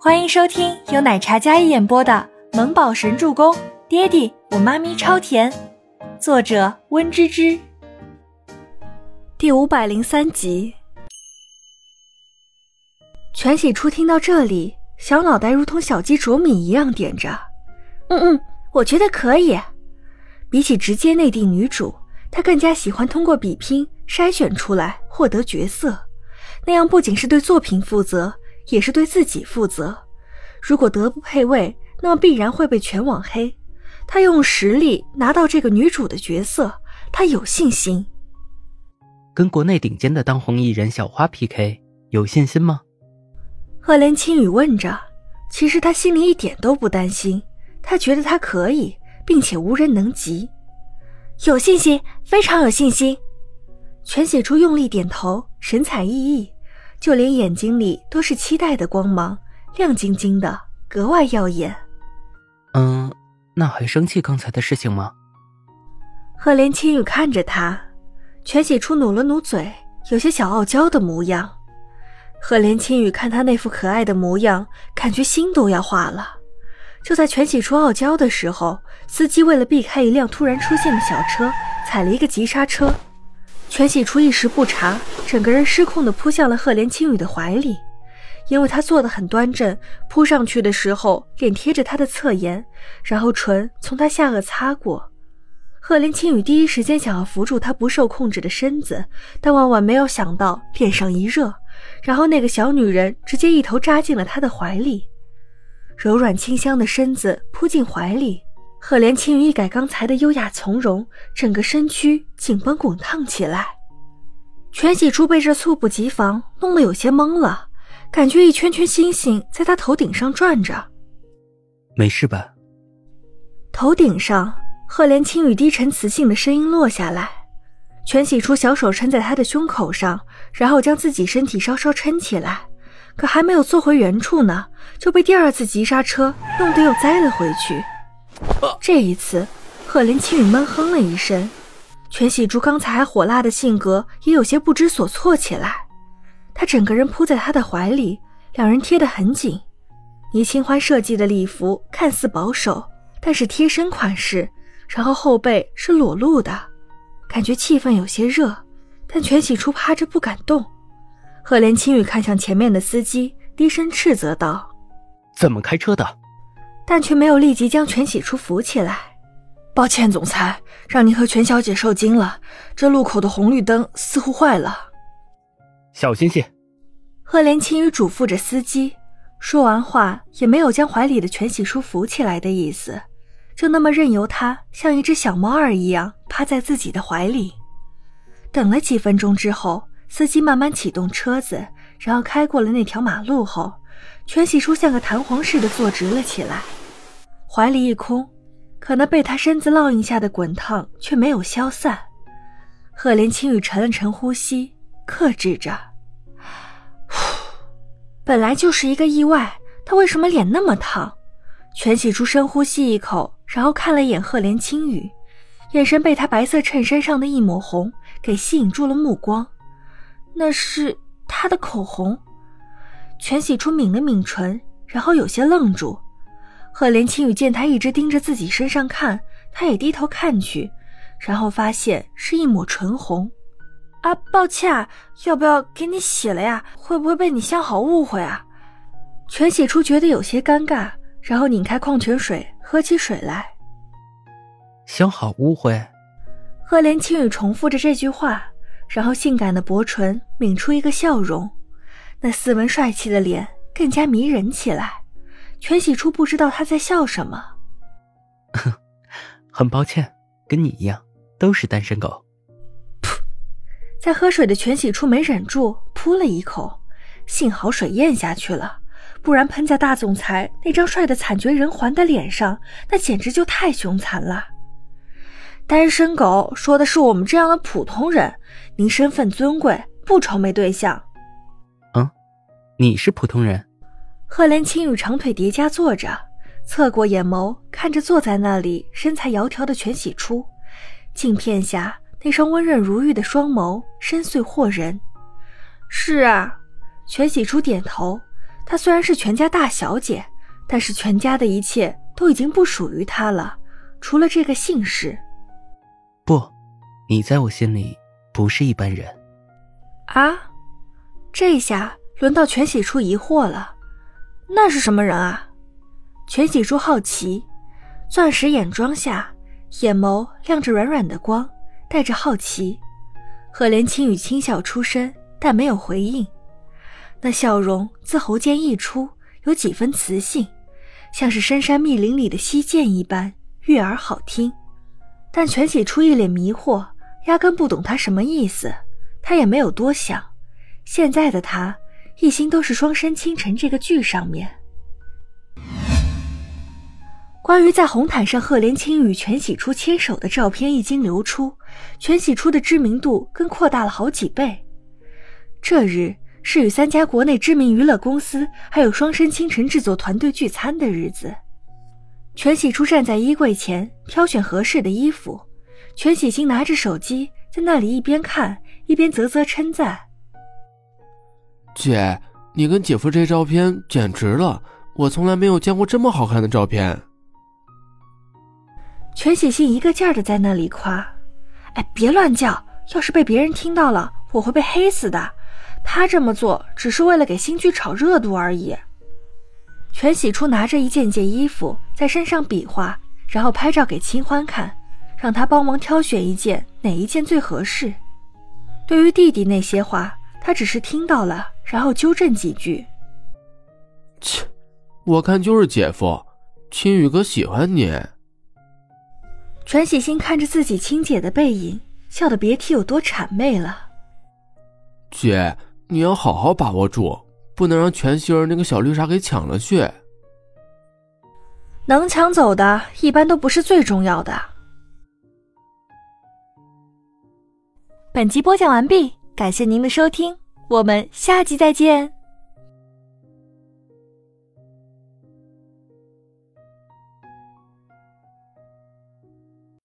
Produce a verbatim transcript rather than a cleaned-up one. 欢迎收听由奶茶嘉一演播的《萌宝神助攻》，爹地我妈咪超甜，作者温芝芝。第五百零三集。全喜初听到这里，小脑袋如同小鸡啄米一样点着，嗯嗯，我觉得可以。比起直接内定女主，她更加喜欢通过比拼筛选出来获得角色，那样不仅是对作品负责，也是对自己负责。如果德不配位，那么必然会被全网黑。她用实力拿到这个女主的角色，她有信心。跟国内顶尖的当红艺人小花 P K， 有信心吗？赫连青雨问着。其实她心里一点都不担心，她觉得她可以，并且无人能及。有信心，非常有信心。全喜初用力点头，神采奕奕，就连眼睛里都是期待的光芒，亮晶晶的，格外耀眼。嗯，那还生气刚才的事情吗？赫连青雨看着他，全喜初努了努嘴，有些小傲娇的模样。赫连青雨看他那副可爱的模样，感觉心都要化了。就在全喜初傲娇的时候，司机为了避开一辆突然出现的小车，踩了一个急刹车。全喜初一时不察，整个人失控地扑向了赫连青雨的怀里。因为他坐得很端正，扑上去的时候脸贴着他的侧颜，然后唇从他下颚擦过。赫连青雨第一时间想要扶住他不受控制的身子，但万万没有想到脸上一热，然后那个小女人直接一头扎进了他的怀里。柔软清香的身子扑进怀里，赫连青雨一改刚才的优雅从容，整个身躯紧绷滚烫起来。全喜初被这猝不及防弄得有些懵了，感觉一圈圈星星在他头顶上转着。没事吧？头顶上，赫连青雨低沉磁性的声音落下来。全喜初小手撑在他的胸口上，然后将自己身体稍稍撑起来，可还没有坐回原处呢，就被第二次急刹车弄得又栽了回去。这一次赫连青雨闷哼了一声，全喜初刚才还火辣的性格也有些不知所措起来。他整个人扑在他的怀里，两人贴得很紧。倪清欢设计的礼服看似保守，但是贴身款式，然后后背是裸露的，感觉气氛有些热，但全喜初趴着不敢动。赫连青雨看向前面的司机，低声斥责道：怎么开车的？但却没有立即将全喜初扶起来。抱歉总裁，让您和全小姐受惊了，这路口的红绿灯似乎坏了。小心些。赫连青雨嘱咐着司机，说完话也没有将怀里的全喜初扶起来的意思，就那么任由他像一只小猫儿一样趴在自己的怀里。等了几分钟之后，司机慢慢启动车子，然后开过了那条马路后，全喜初像个弹簧似的坐直了起来，怀里一空，可那被他身子烙印下的滚烫却没有消散。赫连青雨沉了沉呼吸，克制着。本来就是一个意外，他为什么脸那么烫？全喜初深呼吸一口，然后看了一眼赫连青雨，眼神被他白色衬衫上的一抹红给吸引住了目光。那是他的口红。全喜初抿了抿唇，然后有些愣住。赫连青雨见他一直盯着自己身上看，他也低头看去，然后发现是一抹唇红。啊，抱歉啊，要不要给你洗了呀？会不会被你相好误会啊？全喜初觉得有些尴尬，然后拧开矿泉水喝起水来。相好误会？赫连青雨重复着这句话，然后性感的薄唇抿出一个笑容，那斯文帅气的脸更加迷人起来。全喜初不知道他在笑什么。很抱歉，跟你一样都是单身狗。在喝水的全喜初没忍住扑了一口，幸好水咽下去了，不然喷在大总裁那张帅得惨绝人寰的脸上，那简直就太凶残了。单身狗说的是我们这样的普通人，您身份尊贵，不愁没对象。你是普通人？赫连青雨长腿叠加坐着，侧过眼眸看着坐在那里身材窈窕的全喜初，镜片下那双温润如玉的双眸深邃惑人。是啊，全喜初点头，她虽然是全家大小姐，但是全家的一切都已经不属于她了，除了这个姓氏。不，你在我心里不是一般人。啊，这下轮到全喜初疑惑了，那是什么人啊？全喜初好奇，钻石眼妆下，眼眸亮着软软的光，带着好奇。赫连青雨轻笑出声，但没有回应，那笑容自喉间溢出，有几分磁性，像是深山密林里的溪涧一般悦耳好听。但全喜初一脸迷惑，压根不懂他什么意思，他也没有多想。现在的他一心都是双生清晨这个剧上面。关于在红毯上赫连青与全喜初牵手的照片一经流出，全喜初的知名度更扩大了好几倍。这日是与三家国内知名娱乐公司还有双生清晨制作团队聚餐的日子。全喜初站在衣柜前挑选合适的衣服，全喜清拿着手机在那里一边看一边啧啧称赞。姐，你跟姐夫这照片简直了，我从来没有见过这么好看的照片。全喜信一个劲儿的在那里夸，哎，别乱叫，要是被别人听到了，我会被黑死的。他这么做只是为了给新剧炒热度而已。全喜初拿着一件件衣服在身上比划，然后拍照给清欢看，让他帮忙挑选一件哪一件最合适。对于弟弟那些话，他只是听到了，然后纠正几句。切，我看就是姐夫，青雨哥喜欢你。全喜欣看着自己亲姐的背影，笑得别提有多谄媚了。姐，你要好好把握住，不能让全希儿那个小绿茶给抢了去。能抢走的一般都不是最重要的。本集播讲完毕，感谢您的收听，我们下集再见。